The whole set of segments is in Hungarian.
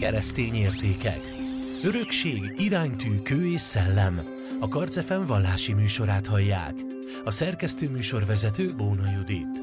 keresztény értékek. Örökség, iránytű, kő és szellem. A Karc FM vallási műsorát hallják. A szerkesztő műsorvezető Bóna Judit.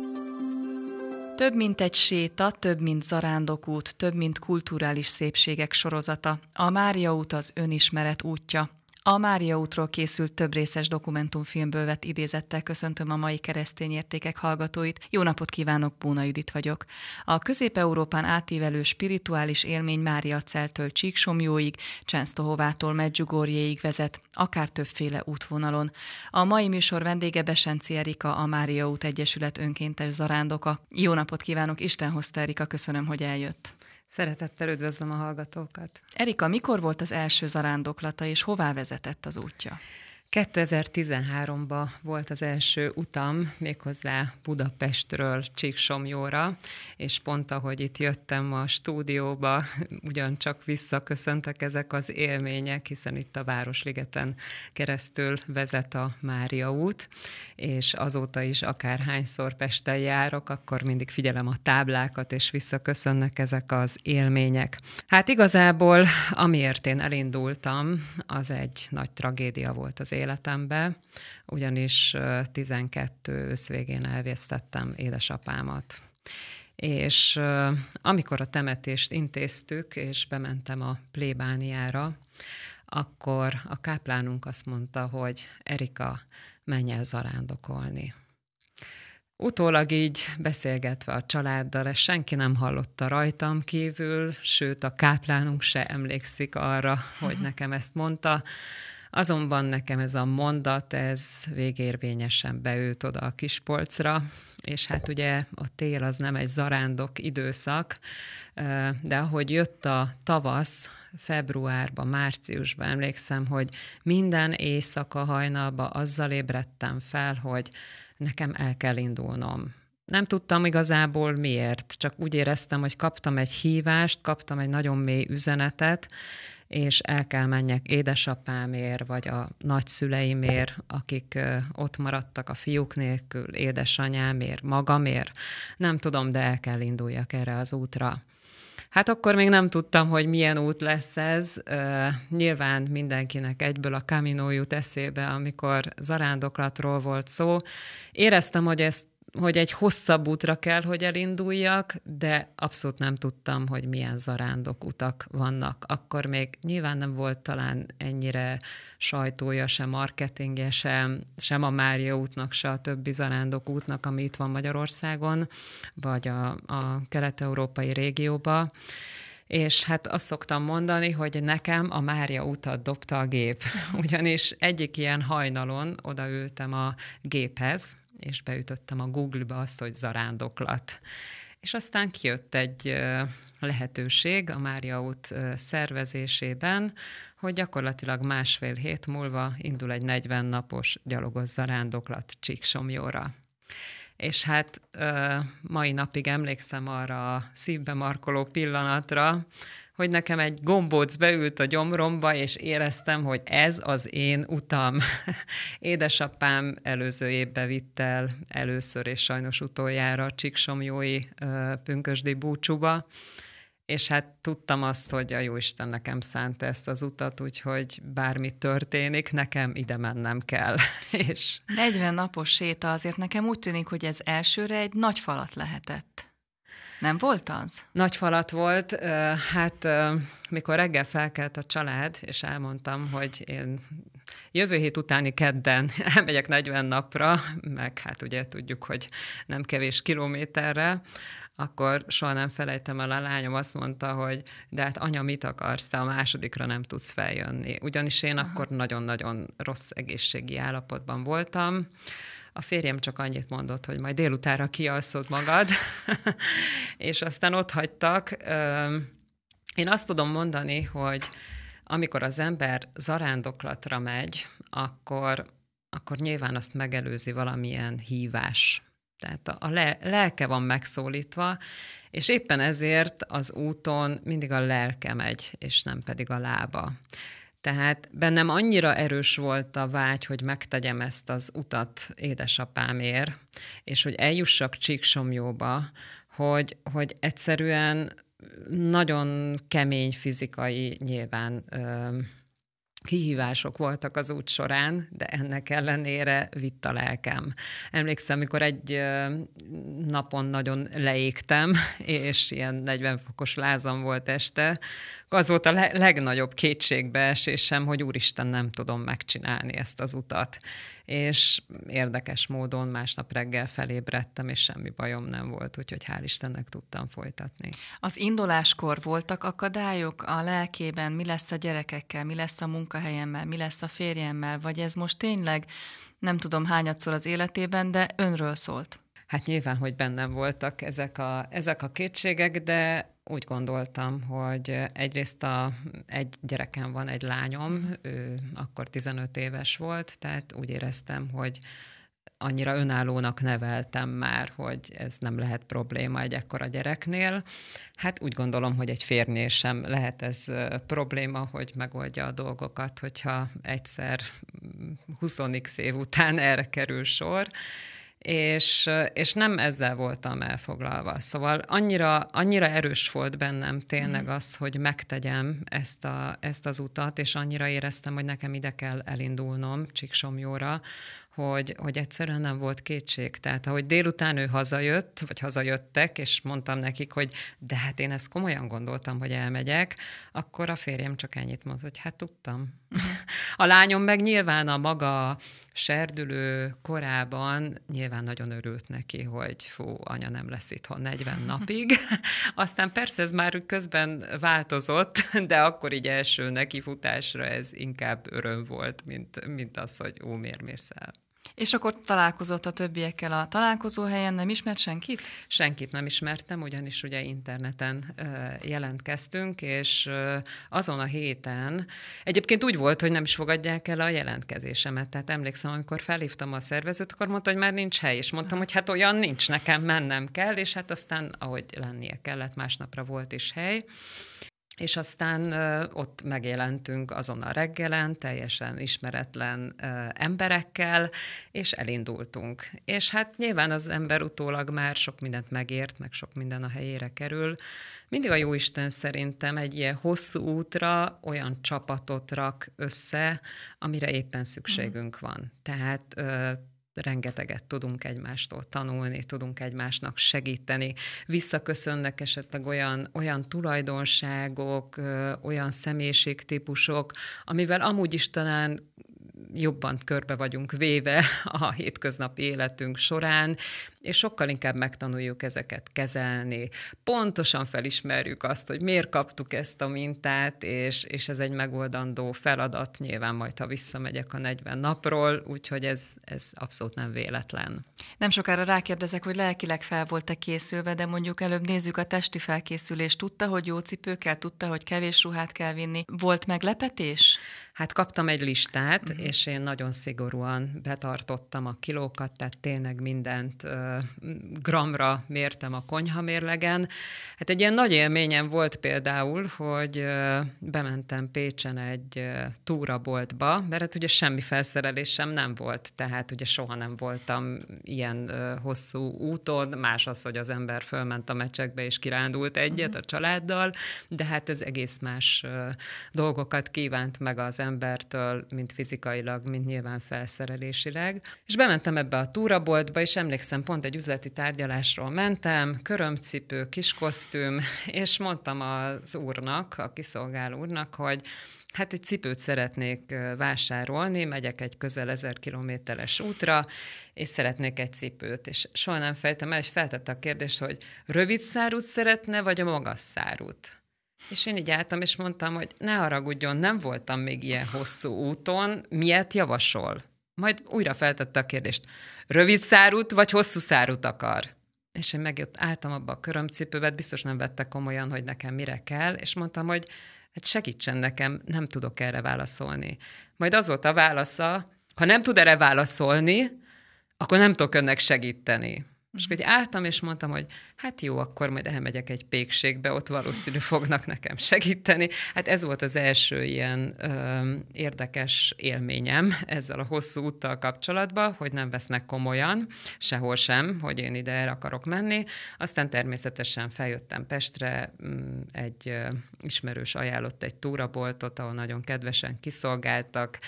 Több mint egy séta, több mint zarándokút, több mint kulturális szépségek sorozata. A Mária út az önismeret útja. A Mária útról készült több részes dokumentumfilmből vett idézettel köszöntöm a mai keresztény értékek hallgatóit. Jó napot kívánok, Bóna Judit vagyok. A Közép-Európán átívelő spirituális élmény Mária Celltől Csíksomlyóig, Csesztochowától Medjugorjéig vezet, akár többféle útvonalon. A mai műsor vendége Besencziné Erika, a Mária út Egyesület önkéntes zarándoka. Jó napot kívánok, Isten hozta, Erika, köszönöm, hogy eljött. Szeretettel üdvözlöm a hallgatókat. Erika, mikor volt az első zarándoklata, és hová vezetett az útja? 2013-ban volt az első utam, méghozzá Budapestről Csíksomlyóra, és pont ahogy itt jöttem a stúdióba, ugyancsak visszaköszöntek ezek az élmények, hiszen itt a Városligeten keresztül vezet a Mária út, és azóta is akárhányszor Pesten járok, akkor mindig figyelem a táblákat, és visszaköszönnek ezek az élmények. Hát igazából, amiért én elindultam, az egy nagy tragédia volt az életembe, ugyanis 12 ősz végén elvesztettem édesapámat. És amikor a temetést intéztük, és bementem a plébániára, akkor a káplánunk azt mondta, hogy Erika, menj el zarándokolni. Utólag így beszélgetve a családdal, ezt senki nem hallotta rajtam kívül, sőt a káplánunk se emlékszik arra, hogy nekem ezt mondta. Azonban nekem ez a mondat, ez végérvényesen beült oda a kispolcra, és hát ugye a tél az nem egy zarándok időszak, de ahogy jött a tavasz, februárban, márciusban emlékszem, hogy minden éjszaka hajnalba azzal ébredtem fel, hogy nekem el kell indulnom. Nem tudtam igazából miért, csak úgy éreztem, hogy kaptam egy hívást, kaptam egy nagyon mély üzenetet, és el kell menjek édesapámért, vagy a nagyszüleimért, akik ott maradtak a fiúk nélkül, édesanyámért, magamért. Nem tudom, de el kell induljak erre az útra. Hát akkor még nem tudtam, hogy milyen út lesz ez. Nyilván mindenkinek egyből a Camino jut eszébe, amikor zarándoklatról volt szó. Éreztem, hogy hogy egy hosszabb útra kell, hogy elinduljak, de abszolút nem tudtam, hogy milyen zarándokutak vannak. Akkor még nyilván nem volt talán ennyire sajtója, sem marketingje, sem a Mária útnak, se a többi zarándokútnak, ami itt van Magyarországon, vagy a kelet-európai régióban. És hát azt szoktam mondani, hogy nekem a Mária utat dobta a gép. Ugyanis egyik ilyen hajnalon odaültem a géphez, és beütöttem a Google-be azt, hogy zarándoklat. És aztán kijött egy lehetőség a Mária út szervezésében, hogy gyakorlatilag másfél hét múlva indul egy 40 napos gyalogos zarándoklat Csíksomlyóra. És hát mai napig emlékszem arra a szívbe markoló pillanatra, hogy nekem egy gombóc beült a gyomromba, és éreztem, hogy ez az én utam. Édesapám előző évben vitt el először, és sajnos utoljára a csíksomlyói pünkösdi búcsúba, és hát tudtam azt, hogy a Jóisten nekem szánta ezt az utat, úgyhogy bármi történik, nekem ide mennem kell. És 40 napos séta, azért nekem úgy tűnik, hogy ez elsőre egy nagy falat lehetett. Nem volt az? Nagy falat volt. Hát mikor reggel felkelt a család, és elmondtam, hogy én jövő hét utáni kedden elmegyek 40 napra, meg hát ugye tudjuk, hogy nem kevés kilométerre, akkor soha nem felejtem el, a lányom azt mondta, hogy de hát anya, mit akarsz, te a másodikra nem tudsz feljönni. Ugyanis én akkor nagyon-nagyon rossz egészségi állapotban voltam. A férjem csak annyit mondott, hogy majd délutánra kialszod magad, és aztán ott hagytak. Én azt tudom mondani, hogy amikor az ember zarándoklatra megy, akkor nyilván azt megelőzi valamilyen hívás. Tehát a lelke van megszólítva, és éppen ezért az úton mindig a lelke megy, és nem pedig a lába. Tehát bennem annyira erős volt a vágy, hogy megtegyem ezt az utat édesapámért, és hogy eljussak Csíksomlyóba, hogy egyszerűen nagyon kemény fizikai nyilván kihívások voltak az út során, de ennek ellenére vitt a lelkem. Emlékszem, amikor egy napon nagyon leégtem, és ilyen 40 fokos lázam volt este, az volt a legnagyobb kétségbeesésem, hogy úristen, nem tudom megcsinálni ezt az utat. És érdekes módon másnap reggel felébredtem, és semmi bajom nem volt, úgyhogy hál' Istennek tudtam folytatni. Az induláskor voltak akadályok a lelkében? Mi lesz a gyerekekkel, mi lesz a munkahelyemmel, mi lesz a férjemmel? Vagy ez most tényleg nem tudom hányadszor az életében, de önről szólt? Hát nyilván, hogy bennem voltak ezek a kétségek, de úgy gondoltam, hogy egyrészt egy gyerekem van, egy lányom, ő akkor 15 éves volt, tehát úgy éreztem, hogy annyira önállónak neveltem már, hogy ez nem lehet probléma egy ekkora gyereknél. Hát úgy gondolom, hogy egy férjnél sem lehet ez probléma, hogy megoldja a dolgokat, hogyha egyszer 20x év után erre kerül sor. És nem ezzel voltam elfoglalva. Szóval annyira erős volt bennem tényleg az, hogy megtegyem ezt az utat, és annyira éreztem, hogy nekem ide kell elindulnom Csíksomlyóra, hogy egyszerűen nem volt kétség. Tehát ahogy délután ő hazajött, vagy hazajöttek, és mondtam nekik, hogy de hát én ezt komolyan gondoltam, hogy elmegyek, akkor a férjem csak ennyit mondta, hogy hát tudtam. A lányom meg nyilván a maga serdülő korában nyilván nagyon örült neki, hogy fú, anya nem lesz itthon 40 napig. Aztán persze ez már közben változott, de akkor így első nekifutásra ez inkább öröm volt, mint az, hogy ó, miért mérsz el. És akkor találkozott a többiekkel a találkozóhelyen, nem ismert senkit? Senkit nem ismertem, ugyanis ugye interneten jelentkeztünk, és azon a héten egyébként úgy volt, hogy nem is fogadják el a jelentkezésemet. Tehát emlékszem, amikor felhívtam a szervezőt, akkor mondta, hogy már nincs hely, és mondtam, hogy hát olyan nincs nekem, mennem kell, és hát aztán ahogy lennie kellett, másnapra volt is hely. És aztán ott megjelentünk azon a reggelen, teljesen ismeretlen emberekkel, és elindultunk. És hát nyilván az ember utólag már sok mindent megért, meg sok minden a helyére kerül. Mindig a Jóisten szerintem egy ilyen hosszú útra olyan csapatot rak össze, amire éppen szükségünk van. Tehát rengeteget tudunk egymástól tanulni, tudunk egymásnak segíteni. Visszaköszönnek esetleg olyan tulajdonságok, olyan személyiségtípusok, amivel amúgy is talán jobban körbe vagyunk véve a hétköznapi életünk során, és sokkal inkább megtanuljuk ezeket kezelni. Pontosan felismerjük azt, hogy miért kaptuk ezt a mintát, és ez egy megoldandó feladat, nyilván majd, ha visszamegyek a 40 napról, úgyhogy ez abszolút nem véletlen. Nem sokára rákérdezek, hogy lelkileg fel volt-e készülve, de mondjuk előbb nézzük a testi felkészülést. Tudta, hogy jó cipő kell, tudta, hogy kevés ruhát kell vinni. Volt meglepetés? Hát kaptam egy listát, és én nagyon szigorúan betartottam a kilókat, tehát tényleg mindent gramra mértem a konyhamérlegen. Hát egy ilyen nagy élményem volt például, hogy bementem Pécsen egy túraboltba, mert hát ugye semmi felszerelésem nem volt, tehát ugye soha nem voltam ilyen hosszú úton, más az, hogy az ember fölment a Mecsekbe és kirándult egyet a családdal, de hát ez egész más dolgokat kívánt meg az embertől, mint fizikailag, mint nyilván felszerelésileg. És bementem ebbe a túraboltba, és emlékszem, pont egy üzleti tárgyalásról mentem, körömcipő, kiskosztüm, és mondtam az úrnak, a kiszolgáló úrnak, hogy hát egy cipőt szeretnék vásárolni, megyek egy közel 1000 kilométeres útra, és szeretnék egy cipőt. És soha nem fejtem el, hogy feltette a kérdést, hogy rövid szárút szeretne, vagy a magas szárút? És én így álltam, és mondtam, hogy ne haragudjon, nem voltam még ilyen hosszú úton, miért javasol? Majd újra feltette a kérdést, rövid szárút vagy hosszú szárút akar? És én megjött, álltam abba a körömcipőbe, biztos nem vette komolyan, hogy nekem mire kell, és mondtam, hogy hát segítsen nekem, nem tudok erre válaszolni. Majd az volt a válasza, ha nem tud erre válaszolni, akkor nem tudok önnek segíteni. És hogy álltam, és mondtam, hogy hát jó, akkor majd elmegyek egy pékségbe, ott valószínű fognak nekem segíteni. Hát ez volt az első ilyen érdekes élményem ezzel a hosszú úttal kapcsolatban, hogy nem vesznek komolyan, sehol sem, hogy én ide el akarok menni. Aztán természetesen feljöttem Pestre, egy ismerős ajánlott egy túraboltot, ahol nagyon kedvesen kiszolgáltak,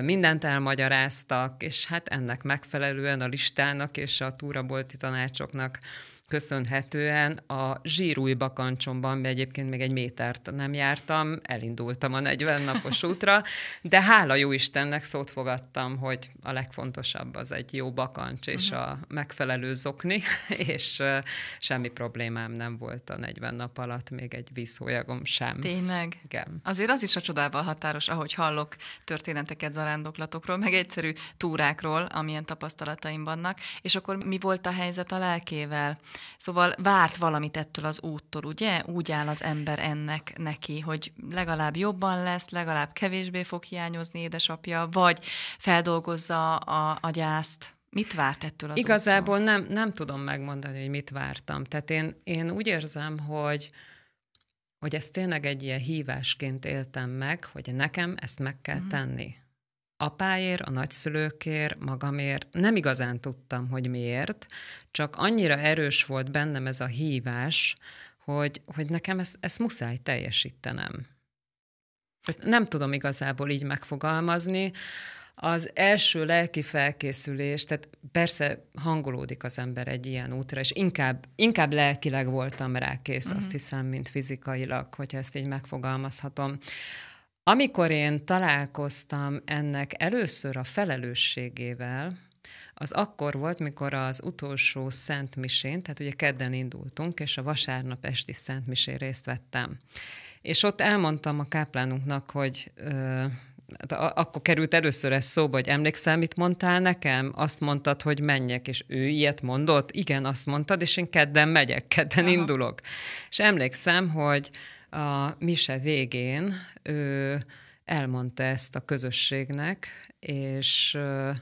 mindent elmagyaráztak, és hát ennek megfelelően a listának és a túrabolti tanácsoknak köszönhetően a zsírúj bakancsomban, de egyébként még egy métert nem jártam, elindultam a 40 napos útra, de hála jó Istennek szót fogadtam, hogy a legfontosabb az egy jó bakancs és a megfelelő zokni, és semmi problémám nem volt a 40 nap alatt, még egy vízhólyagom sem. Tényleg? Igen. Azért az is a csodával határos, ahogy hallok történeteket zarándoklatokról, meg egyszerű túrákról, amilyen tapasztalataim vannak, és akkor mi volt a helyzet a lelkével? Szóval várt valamit ettől az úttól, ugye? Úgy áll az ember ennek neki, hogy legalább jobban lesz, legalább kevésbé fog hiányozni édesapja, vagy feldolgozza a gyászt. Mit várt ettől az úttól? Igazából nem tudom megmondani, hogy mit vártam. Tehát én úgy érzem, hogy ezt tényleg egy ilyen hívásként éltem meg, hogy nekem ezt meg kell tenni. Apáért, a nagyszülőkért, magamért. Nem igazán tudtam, hogy miért, csak annyira erős volt bennem ez a hívás, hogy nekem ezt muszáj teljesítenem. Nem tudom igazából így megfogalmazni. Az első lelki felkészülés, tehát persze hangolódik az ember egy ilyen útra, és inkább lelkileg voltam rá kész, azt hiszem, mint fizikailag, hogyha ezt így megfogalmazhatom. Amikor én találkoztam ennek először a felelősségével, az akkor volt, mikor az utolsó szentmisén, tehát ugye kedden indultunk, és a vasárnap esti szentmisén részt vettem. És ott elmondtam a káplánunknak, hogy akkor került először ez szóba, hogy emlékszel, mit mondtál nekem? Azt mondtad, hogy menjek, és ő ilyet mondott? Igen, azt mondtad, és én kedden megyek, kedden indulok. És emlékszem, hogy a mise végén ő elmondta ezt a közösségnek, és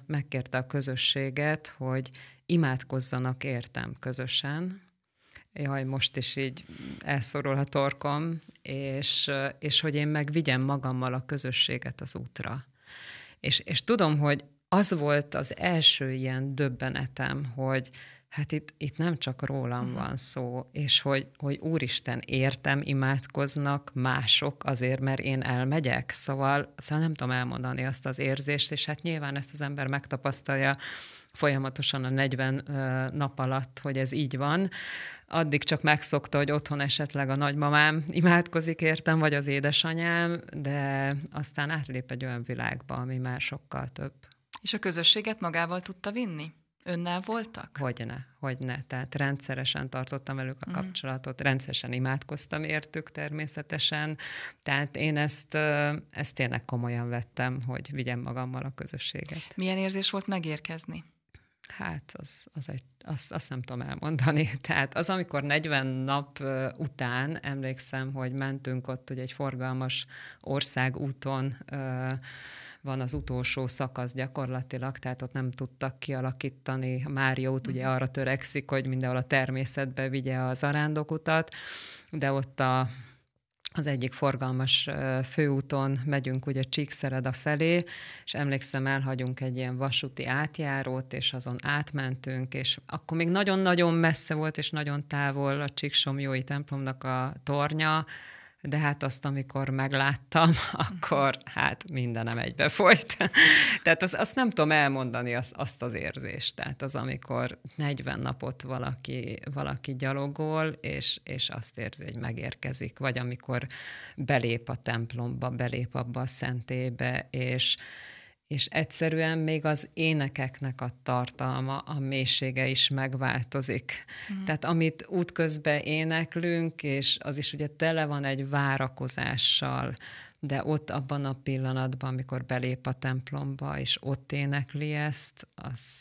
megkérte a közösséget, hogy imádkozzanak értem közösen. Jaj, most is így elszorul a torkom, és hogy én meg vigyem magammal a közösséget az útra. És tudom, hogy az volt az első ilyen döbbenetem, hogy hát itt nem csak rólam van szó, és hogy úristen, értem, imádkoznak mások azért, mert én elmegyek. Szóval nem tudom elmondani azt az érzést, és hát nyilván ezt az ember megtapasztalja folyamatosan a 40 nap alatt, hogy ez így van. Addig csak megszokta, hogy otthon esetleg a nagymamám imádkozik értem, vagy az édesanyám, de aztán átlép egy olyan világba, ami már sokkal több. És a közösséget magával tudta vinni? Önnel voltak? Hogyne. Tehát rendszeresen tartottam velük a kapcsolatot, rendszeresen imádkoztam értük természetesen. Tehát én ezt tényleg komolyan vettem, hogy vigyem magammal a közösséget. Milyen érzés volt megérkezni? Hát azt nem tudom elmondani. Tehát az, amikor 40 nap után emlékszem, hogy mentünk ott ugye egy forgalmas országúton, van az utolsó szakasz gyakorlatilag, tehát ott nem tudtak kialakítani. Mária út ugye arra törekszik, hogy mindenhol a természetbe vigye a zarándokutat, de ott az egyik forgalmas főúton megyünk ugye Csíkszereda felé, és emlékszem, elhagyunk egy ilyen vasúti átjárót, és azon átmentünk, és akkor még nagyon-nagyon messze volt, és nagyon távol a Csíksomlyói templomnak a tornya, de hát azt, amikor megláttam, akkor hát mindenem egybefolyt. Tehát azt nem tudom elmondani, azt az érzést. Tehát az, amikor 40 napot valaki gyalogol, és azt érzi, hogy megérkezik. Vagy amikor belép a templomba, belép abba a szentélybe, és egyszerűen még az énekeknek a tartalma, a mélysége is megváltozik. Tehát amit útközben éneklünk, és az is ugye tele van egy várakozással, de ott abban a pillanatban, amikor belép a templomba, és ott énekli ezt,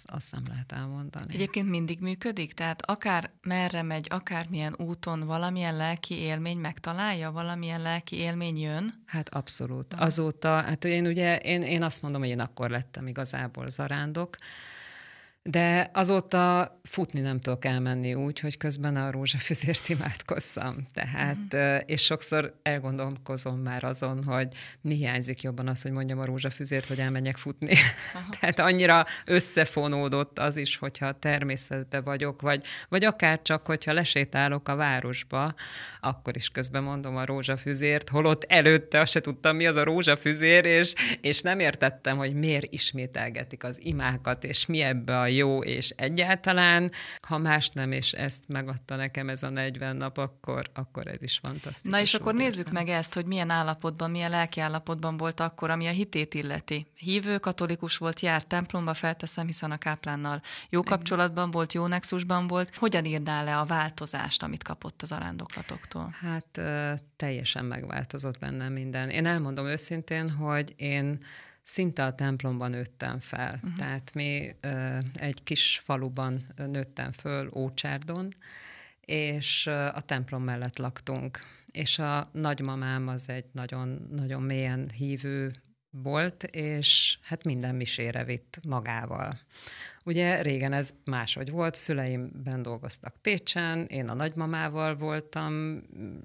azt nem lehet elmondani. Egyébként mindig működik? Tehát akár merre megy, akármilyen úton valamilyen lelki élmény megtalálja, valamilyen lelki élmény jön? Hát abszolút. Azóta, hát én azt mondom, hogy én akkor lettem igazából zarándok, De azóta futni nem tudok elmenni úgy, hogy közben a rózsafüzért imádkozzam. Tehát, és sokszor elgondolkozom már azon, hogy mi hiányzik jobban az, hogy mondjam a rózsafüzért, hogy elmenjek futni. Tehát annyira összefonódott az is, hogyha természetben vagyok, vagy akár csak, hogyha lesétálok a városba, akkor is közben mondom a rózsafüzért, holott előtte azt se tudtam, mi az a rózsafüzér, és nem értettem, hogy miért ismételgetik az imákat, és mi ebbe a jó, és egyáltalán, ha más nem, és ezt megadta nekem ez a 40 nap, akkor ez is fantasztikus. Na és akkor nézzük meg ezt, hogy milyen állapotban, milyen lelki állapotban volt akkor, ami a hitét illeti. Hívő, katolikus volt, járt templomba, felteszem, hiszen a káplánnal jó kapcsolatban volt, jó nexusban volt. Hogyan írnál le a változást, amit kapott az arándoklatoktól? Hát teljesen megváltozott bennem minden. Én elmondom őszintén, hogy én szinte a templomban nőttem fel. Tehát mi egy kis faluban nőttem föl, Ócsárdon, és a templom mellett laktunk. És a nagymamám az egy nagyon, nagyon mélyen hívő volt, és hát minden misére vitt magával. Ugye régen ez máshogy volt, szüleimben dolgoztak Pécsen, én a nagymamával voltam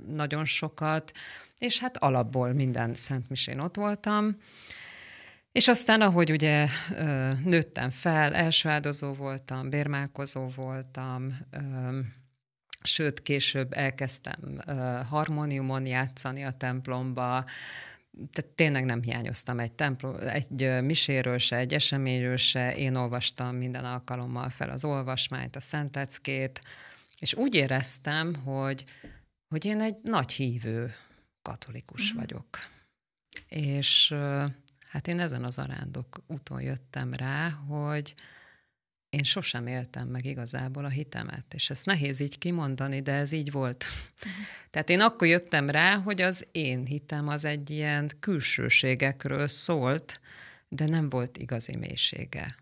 nagyon sokat, és hát alapból minden szentmisén ott voltam. És aztán, ahogy ugye nőttem fel, első áldozó voltam, bérmálkozó voltam, sőt, később elkezdtem harmóniumon játszani a templomba, tehát tényleg nem hiányoztam egy miséről se, egy eseményről se, én olvastam minden alkalommal fel az olvasmányt, a szenteckét, és úgy éreztem, hogy én egy nagy hívő katolikus vagyok. És hát én ezen az arándok úton jöttem rá, hogy én sosem éltem meg igazából a hitemet, és ezt nehéz így kimondani, de ez így volt. Tehát én akkor jöttem rá, hogy az én hitem az egy ilyen külsőségekről szólt, de nem volt igazi mélysége.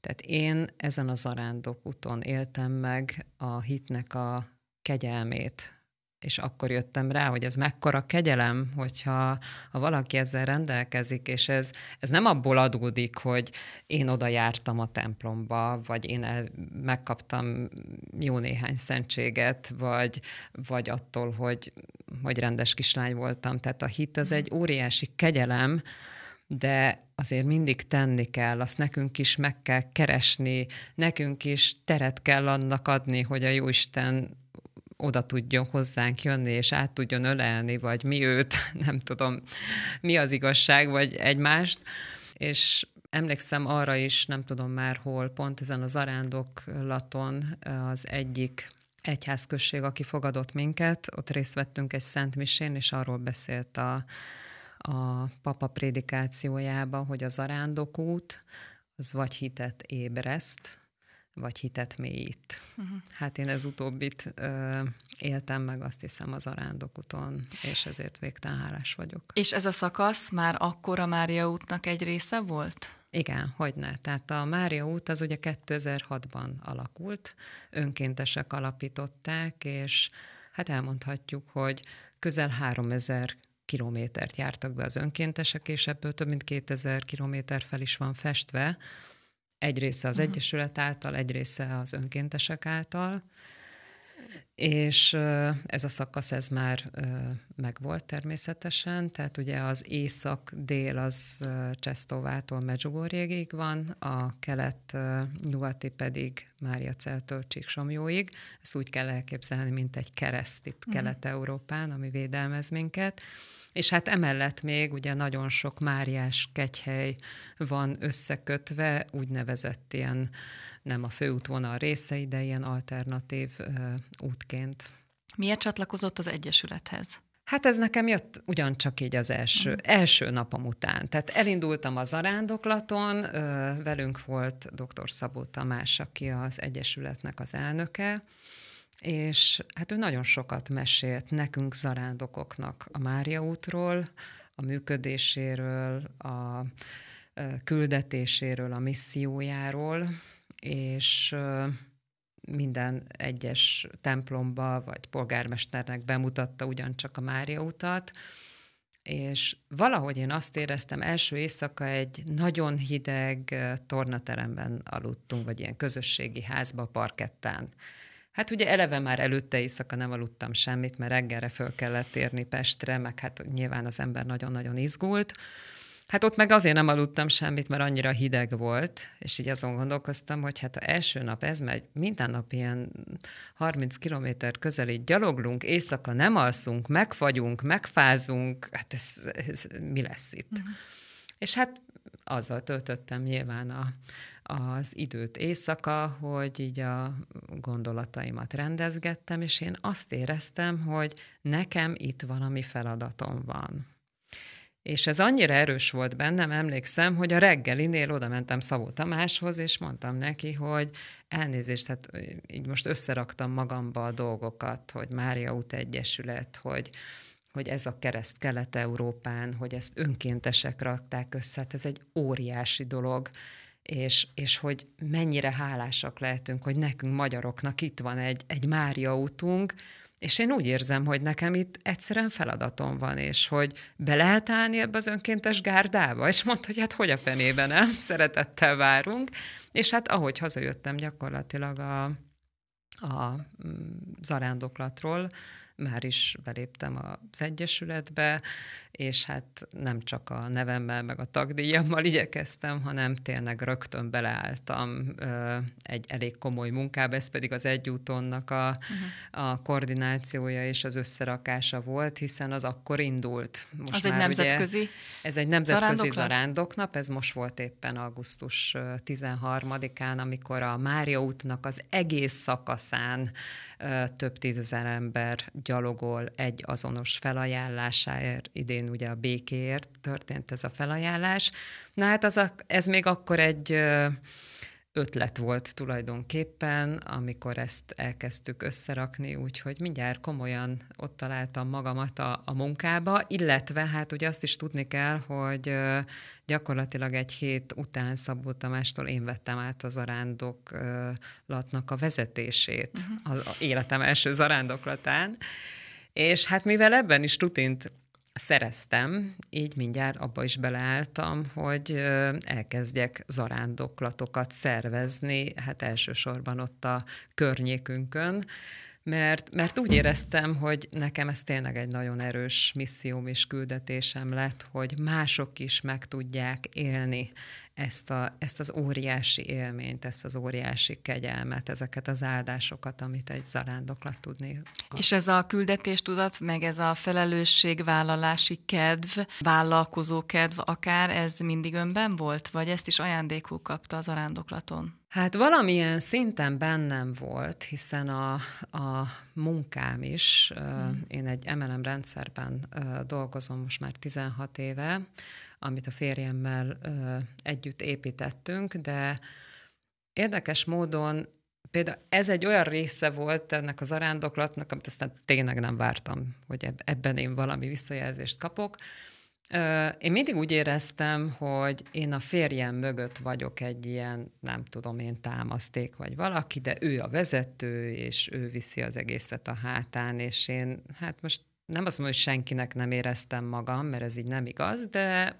Tehát én ezen az arándok úton éltem meg a hitnek a kegyelmét, és akkor jöttem rá, hogy ez mekkora kegyelem, hogyha valaki ezzel rendelkezik, és ez nem abból adódik, hogy én oda jártam a templomba, vagy én megkaptam jó néhány szentséget, vagy attól, hogy rendes kislány voltam. Tehát a hit az egy óriási kegyelem, de azért mindig tenni kell, azt nekünk is meg kell keresni, nekünk is teret kell annak adni, hogy a Jóisten oda tudjon hozzánk jönni, és át tudjon ölelni, vagy mi őt, nem tudom, mi az igazság, vagy egymást. És emlékszem arra is, nem tudom már hol, pont ezen az arándoklaton az egyik egyházközség, aki fogadott minket, ott részt vettünk egy szentmisén, és arról beszélt a papa prédikációjában, hogy az arándokút az vagy hitet ébreszt, vagy hitet mélyít. Hát én ez utóbbit éltem meg, azt hiszem, az arándokuton, és ezért végtelen hálás vagyok. És ez a szakasz már akkor a Mária útnak egy része volt? Igen, hogyne. Tehát a Mária út az ugye 2006-ban alakult, önkéntesek alapították, és hát elmondhatjuk, hogy közel 3000 kilométert jártak be az önkéntesek, és ebből több mint 2000 kilométer fel is van festve, egy része az Egyesület által, egy része az önkéntesek által, és ez a szakasz, ez már megvolt természetesen, tehát ugye az észak-dél az Csesztochovától Medjugorjéig van, a kelet-nyugati pedig Mária Celltől Csíksomlyóig. Ezt úgy kell elképzelni, mint egy kereszt itt Kelet-Európán, ami védelmez minket. És hát emellett még ugye nagyon sok máriás kegyhely van összekötve, úgynevezett ilyen, nem a főútvonal részei, de ilyen alternatív útként. Miért csatlakozott az Egyesülethez? Hát ez nekem jött ugyancsak így az első napom után. Tehát elindultam az arándoklaton, velünk volt dr. Szabó Tamás, aki az Egyesületnek az elnöke, és hát ő nagyon sokat mesélt nekünk zarándokoknak a Mária útról, a működéséről, a küldetéséről, a missziójáról, és minden egyes templomba vagy polgármesternek bemutatta ugyancsak a Mária utat, és valahogy én azt éreztem, első éjszaka egy nagyon hideg tornateremben aludtunk, vagy ilyen közösségi házba, parkettán. Hát ugye eleve már előtte éjszaka nem aludtam semmit, mert reggelre föl kellett érni Pestre, meg hát nyilván az ember nagyon-nagyon izgult. Hát ott meg azért nem aludtam semmit, mert annyira hideg volt, és így azon gondolkoztam, hogy hát a első nap ez megy, minden nap ilyen 30 kilométer közeli gyaloglunk, éjszaka nem alszunk, megfagyunk, megfázunk, hát ez mi lesz itt? Uh-huh. És hát azzal töltöttem nyilván az időt éjszaka, hogy így a gondolataimat rendezgettem, és én azt éreztem, hogy nekem itt valami feladatom van. És ez annyira erős volt bennem, emlékszem, hogy a reggelinél oda mentem Szabó Tamáshoz, és mondtam neki, hogy elnézést, hát így most összeraktam magamba a dolgokat, hogy Mária út egyesület, hogy ez a kereszt Kelet-Európán, hogy ezt önkéntesek rakták össze, hát ez egy óriási dolog, és hogy mennyire hálásak lehetünk, hogy nekünk magyaroknak itt van egy Mária útunk, és én úgy érzem, hogy nekem itt egyszerűen feladatom van, és hogy be lehet állni ebbe az önkéntes gárdába, és mondta, hogy hát hogy a fenébe nem, szeretettel várunk, és hát ahogy hazajöttem gyakorlatilag a zarándoklatról, már is beléptem az egyesületbe, és hát nem csak a nevemmel, meg a tagdíjammal igyekeztem, hanem tényleg rögtön beleálltam egy elég komoly munkába, ez pedig az Egyútonnak a koordinációja és az összerakása volt, hiszen az akkor indult. Most az egy nemzetközi ugye, ez egy nemzetközi zarándoknap, ez most volt éppen augusztus 13-án, amikor a Mária útnak az egész szakaszán több tízezer ember gyalogol egy azonos felajánlásáért, idén ugye a békéért történt ez a felajánlás. Na hát ez még akkor egy ötlet volt tulajdonképpen, amikor ezt elkezdtük összerakni, úgyhogy mindjárt komolyan ott találtam magamat a munkába, illetve hát ugye azt is tudni kell, hogy gyakorlatilag egy hét után Szabó Tamástól én vettem át a zarándoklatnak a vezetését az életem első zarándoklatán, és hát mivel ebben is rutint szereztem, így mindjárt abba is beleálltam, hogy elkezdjek zarándoklatokat szervezni, hát elsősorban ott a környékünkön, mert úgy éreztem, hogy nekem ez tényleg egy nagyon erős misszióm és küldetésem lett, hogy mások is meg tudják élni ezt az óriási élményt, ezt az óriási kegyelmet, ezeket az áldásokat, amit egy zarándoklat tudni. És ez a küldetéstudat, meg ez a felelősségvállalási kedv, vállalkozó kedv akár, ez mindig önben volt? Vagy ezt is ajándékul kapta a zarándoklaton? Hát valamilyen szinten bennem volt, hiszen a munkám is, én egy MLM rendszerben dolgozom most már 16 éve, amit a férjemmel együtt építettünk, de érdekes módon például ez egy olyan része volt ennek a zarándoklatnak, amit aztán tényleg nem vártam, hogy ebben én valami visszajelzést kapok. Én mindig úgy éreztem, hogy én a férjem mögött vagyok egy ilyen, nem tudom én, támaszték vagy valaki, de ő a vezető, és ő viszi az egészet a hátán, és én hát most nem azt mondom, hogy senkinek nem éreztem magam, mert ez így nem igaz, de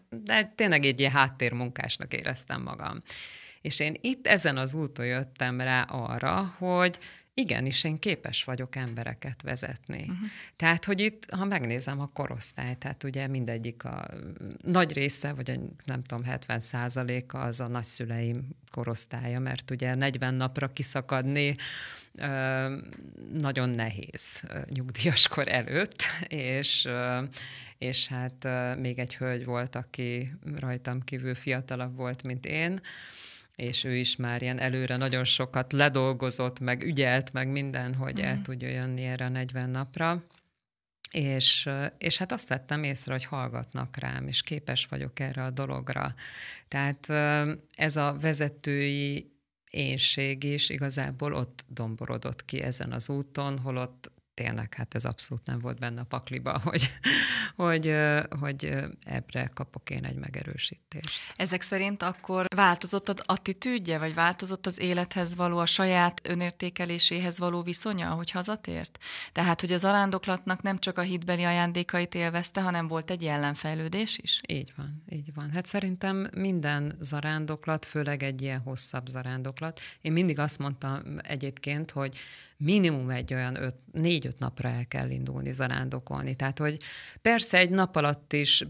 tényleg egy ilyen háttérmunkásnak éreztem magam. És én itt ezen az úton jöttem rá arra, hogy igenis, én képes vagyok embereket vezetni. Uh-huh. Tehát, hogy itt, ha megnézem a korosztályt, tehát ugye mindegyik a nagy része, vagy nem tudom, 70%-a az a nagyszüleim korosztálya, mert ugye 40 napra kiszakadni nagyon nehéz nyugdíjaskor előtt, és hát még egy hölgy volt, aki rajtam kívül fiatalabb volt, mint én, és ő is már ilyen előre nagyon sokat ledolgozott, meg ügyelt, meg minden, hogy el tudja jönni erre a 40 napra. És hát azt vettem észre, hogy hallgatnak rám, és képes vagyok erre a dologra. Tehát ez a vezetői énség is igazából ott domborodott ki ezen az úton, holott tényleg, hát ez abszolút nem volt benne a pakliba, hogy ebbre kapok én egy megerősítést. Ezek szerint akkor változott az attitűdje, vagy változott az élethez való, a saját önértékeléséhez való viszonya, ahogy hazatért? Tehát, hogy az arándoklatnak nem csak a hitbeli ajándékait élvezte, hanem volt egy ellenfejlődés is? Így van, így van. Hát szerintem minden zarándoklat, főleg egy ilyen hosszabb zarándoklat. Én mindig azt mondtam egyébként, hogy minimum egy olyan 4-5 napra el kell indulni zarándokolni. Tehát, hogy persze egy nap alatt is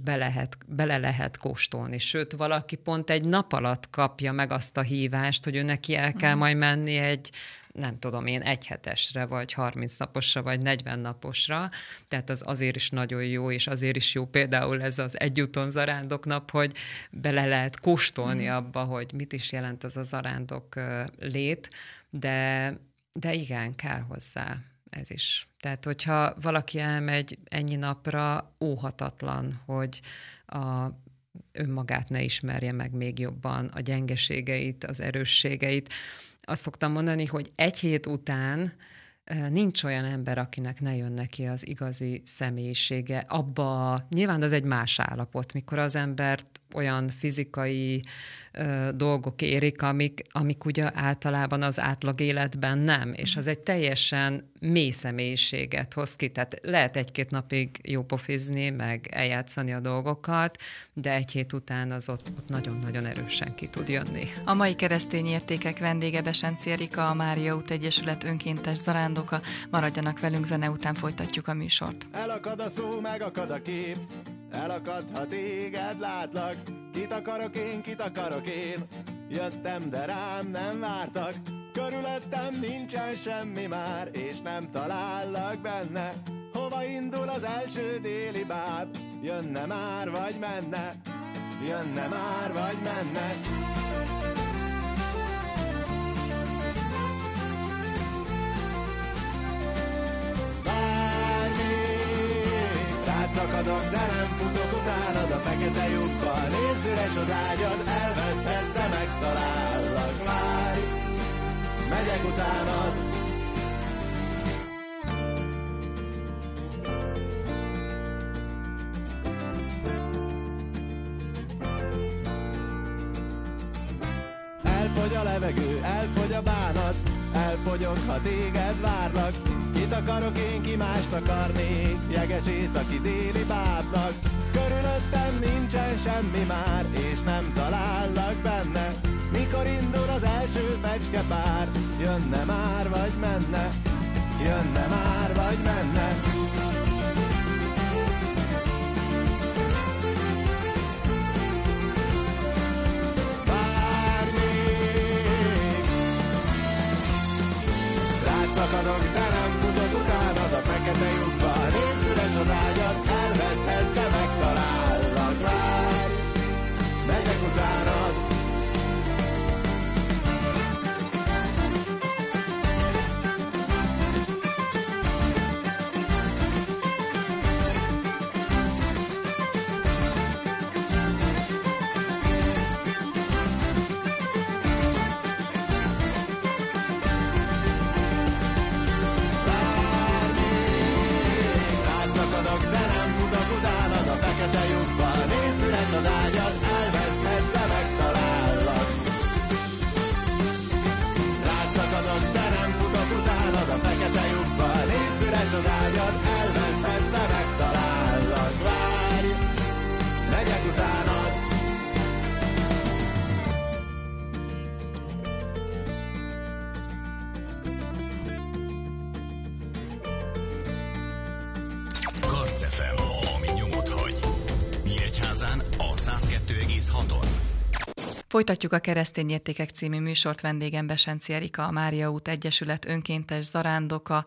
bele lehet kóstolni, sőt, valaki pont egy nap alatt kapja meg azt a hívást, hogy ő neki el kell majd menni egy, nem tudom én, egyhetesre, vagy 30 naposra, vagy 40 naposra. Tehát az azért is nagyon jó, és azért is jó például ez az Egyúton zarándoknap, hogy bele lehet kóstolni abba, hogy mit is jelent az a zarándok lét, de igen, kell hozzá ez is. Tehát, hogyha valaki elmegy ennyi napra, óhatatlan, hogy önmagát ne ismerje meg még jobban, a gyengeségeit, az erősségeit. Azt szoktam mondani, hogy egy hét után nincs olyan ember, akinek ne jön neki az igazi személyisége. Abba nyilván az egy más állapot, mikor az embert olyan fizikai dolgok érik, amik ugye általában az átlag életben nem, és az egy teljesen mély személyiséget hoz ki. Tehát lehet egy-két napig jópofizni, meg eljátszani a dolgokat, de egy hét után az ott nagyon-nagyon erősen ki tud jönni. A mai Keresztény Értékek vendége Besencziné Erika, a Mária út Egyesület önkéntes zarándoka. Maradjanak velünk, zene után folytatjuk a műsort. Elakad a szó, megakad a kép, elakad, ha téged látlak, kit akarok én, jöttem, de rám nem vártak, körülöttem nincsen semmi már, és nem talállak benne, hova indul az első déli báb, jönne már vagy menne. Szakadok, de nem futok utánad a fekete lyukkal, nézd üres az ágyad, elveszhetsz, de megtalállak, várj, megyek utánad. Elfogy a levegő, elfogy a bánat, elfogyok, ha téged várlak. Mit akarok én, ki mást akarnék, jeges északi déli bábnak. Körülöttem nincsen semmi már, és nem talállak benne. Mikor indul az első fecskepár, jönne már vagy menne. Szakadok, de nem futok utánad a fekete lyukban, nézd üres az ágyad, elveszhetsz, de megtalállak, várj, megyek utánad. Folytatjuk a Keresztény Értékek című műsort, vendégem Besencziné Erika, a Mária út Egyesület önkéntes zarándoka.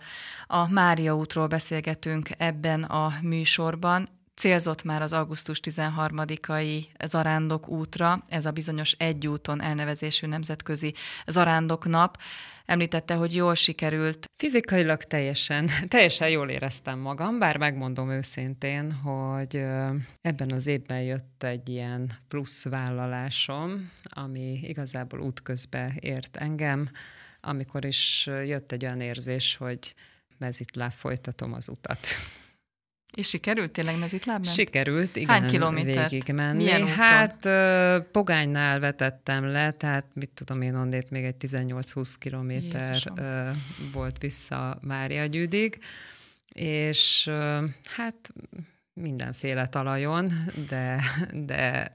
A Mária útról beszélgetünk ebben a műsorban. Célzott már az augusztus 13-ai zarándok útra, ez a bizonyos Egyúton elnevezésű nemzetközi zarándoknap. Említette, hogy jól sikerült. Fizikailag teljesen jól éreztem magam, bár megmondom őszintén, hogy ebben az évben jött egy ilyen plusz vállalásom, ami igazából útközben ért engem, amikor is jött egy olyan érzés, hogy mezitláb folytatom az utat. És sikerült tényleg mezitlábban? Sikerült, igen. Hány kilométert? Végigmenni. Milyen úton? Hát Pogánynál vetettem le, tehát mit tudom én, onnét még egy 18-20 kilométer volt vissza Mária Gyűdig, és hát mindenféle talajon, de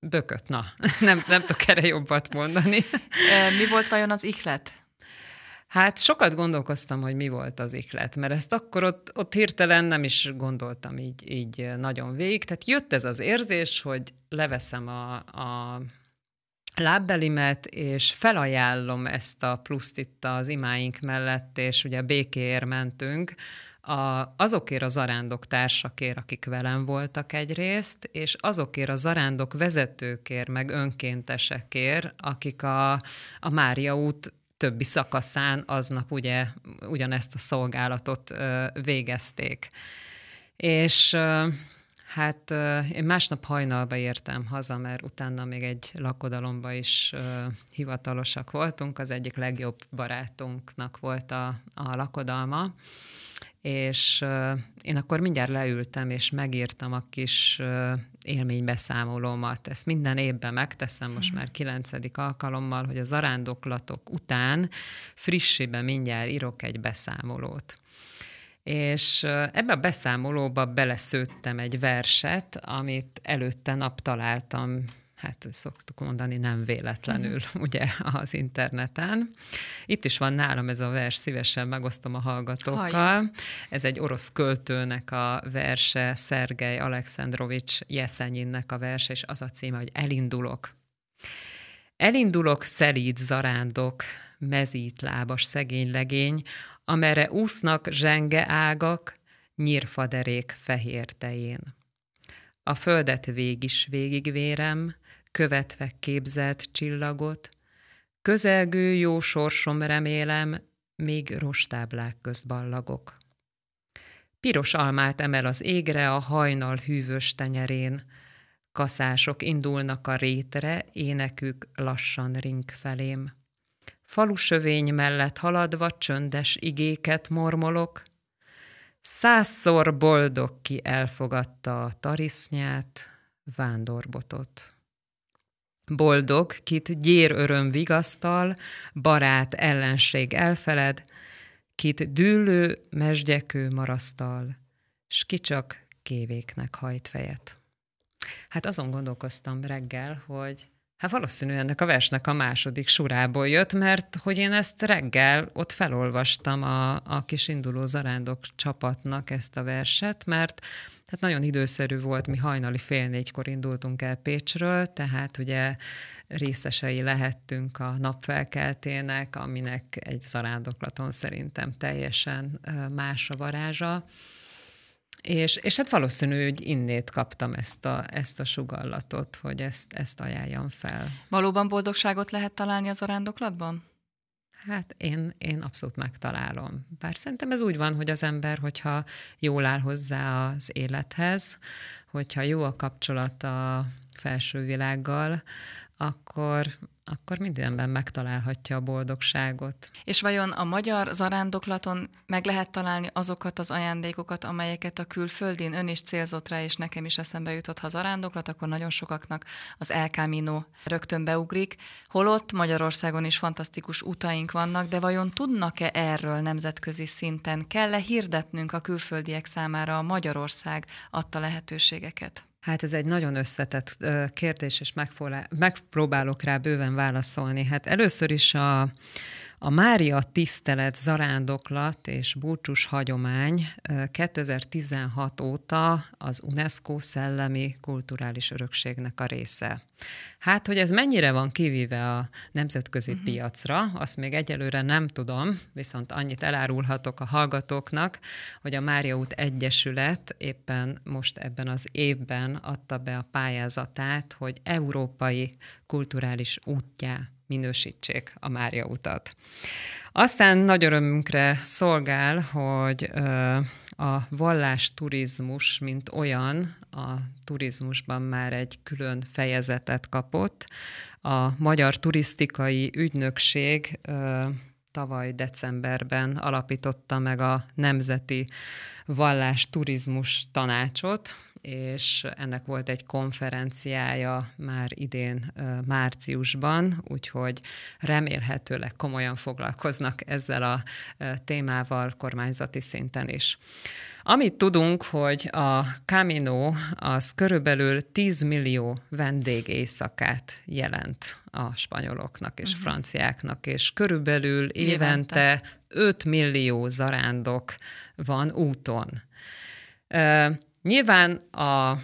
bökött, na. Nem tudok erre jobbat mondani. Mi volt vajon az ihlet? Hát sokat gondolkoztam, hogy mi volt az ihlet, mert ezt akkor ott hirtelen nem is gondoltam így nagyon végig. Tehát jött ez az érzés, hogy leveszem a lábbelimet, és felajánlom ezt a pluszt itt az imáink mellett, és ugye békéért mentünk, azokért a zarándok társakért, akik velem voltak egyrészt, és azokért a zarándok vezetőkért, meg önkéntesekért, akik a Mária út többi szakaszán aznap ugye ugyanezt a szolgálatot végezték. És hát én másnap hajnalba értem haza, mert utána még egy lakodalomba is hivatalosak voltunk, az egyik legjobb barátunknak volt a lakodalma, és én akkor mindjárt leültem, és megírtam a kis élménybeszámolómat. Ezt minden évben megteszem, most már 9. alkalommal, hogy a zarándoklatok után frissiben mindjárt írok egy beszámolót. És ebbe a beszámolóba beleszőttem egy verset, amit előtte nap találtam, hát szoktuk mondani, nem véletlenül, ugye, az interneten. Itt is van nálam ez a vers, szívesen megosztom a hallgatókkal. Hallja. Ez egy orosz költőnek a verse, Szergej Alekszandrovics Jeszenyinnek a verse, és az a címe, hogy Elindulok. Elindulok, szelíd zarándok, mezítlábas szegény legény, amerre úsznak zsenge ágak, nyírfaderék fehér tején. A földet vég is végigvérem, követve képzelt csillagot, közelgő jó sorsom remélem, még rostáblák közt ballagok. Piros almát emel az égre a hajnal hűvös tenyerén, kaszások indulnak a rétre, énekük lassan ring felém. Falusövény mellett haladva csöndes igéket mormolok, 100-szor boldog ki elfogadta a tarisznyát, vándorbotot. Boldog, kit gyér öröm vigasztal, barát ellenség elfeled, kit dűlő mesgyekő marasztal, s ki csak kévéknek hajt fejet. Hát azon gondolkoztam reggel, hogy hát valószínű ennek a versnek a második sorából jött, mert hogy én ezt reggel ott felolvastam a kis induló zarándok csapatnak ezt a verset, mert hát nagyon időszerű volt, mi hajnali 3:30-kor indultunk el Pécsről, tehát ugye részesei lehettünk a napfelkeltének, aminek egy zarándoklaton szerintem teljesen más a varázsa. És hát valószínű, hogy innét kaptam ezt a sugallatot, hogy ezt ajánljam fel. Valóban boldogságot lehet találni az zarándoklatban? Hát én abszolút megtalálom. Bár szerintem ez úgy van, hogy az ember, hogyha jól áll hozzá az élethez, hogyha jó a kapcsolat a felső világgal, akkor mindenben megtalálhatja a boldogságot. És vajon a magyar zarándoklaton meg lehet találni azokat az ajándékokat, amelyeket a külföldin ön is célzott rá, és nekem is eszembe jutott, ha zarándoklat, akkor nagyon sokaknak az El Camino rögtön beugrik. Holott Magyarországon is fantasztikus utaink vannak, de vajon tudnak-e erről nemzetközi szinten? Kell-e hirdetnünk a külföldiek számára a Magyarország adta lehetőségeket? Hát ez egy nagyon összetett kérdés, és megpróbálok rá bőven válaszolni. Hát először is a Mária tisztelet, zarándoklat és búcsús hagyomány 2016 óta az UNESCO szellemi kulturális örökségnek a része. Hát, hogy ez mennyire van kivéve a nemzetközi piacra, azt még egyelőre nem tudom, viszont annyit elárulhatok a hallgatóknak, hogy a Mária út Egyesület éppen most ebben az évben adta be a pályázatát, hogy európai kulturális útjá minősítsék a Mária utat. Aztán nagy örömünkre szolgál, hogy a vallásturizmus, mint olyan, a turizmusban már egy külön fejezetet kapott. A Magyar Turisztikai Ügynökség tavaly decemberben alapította meg a Nemzeti Vallásturizmus Tanácsot, és ennek volt egy konferenciája már idén márciusban, úgyhogy remélhetőleg komolyan foglalkoznak ezzel a témával kormányzati szinten is. Amit tudunk, hogy a Camino az körülbelül 10 millió vendégéjszakát jelent a spanyoloknak és franciáknak, és körülbelül évente 5 millió zarándok van úton. Nyilván a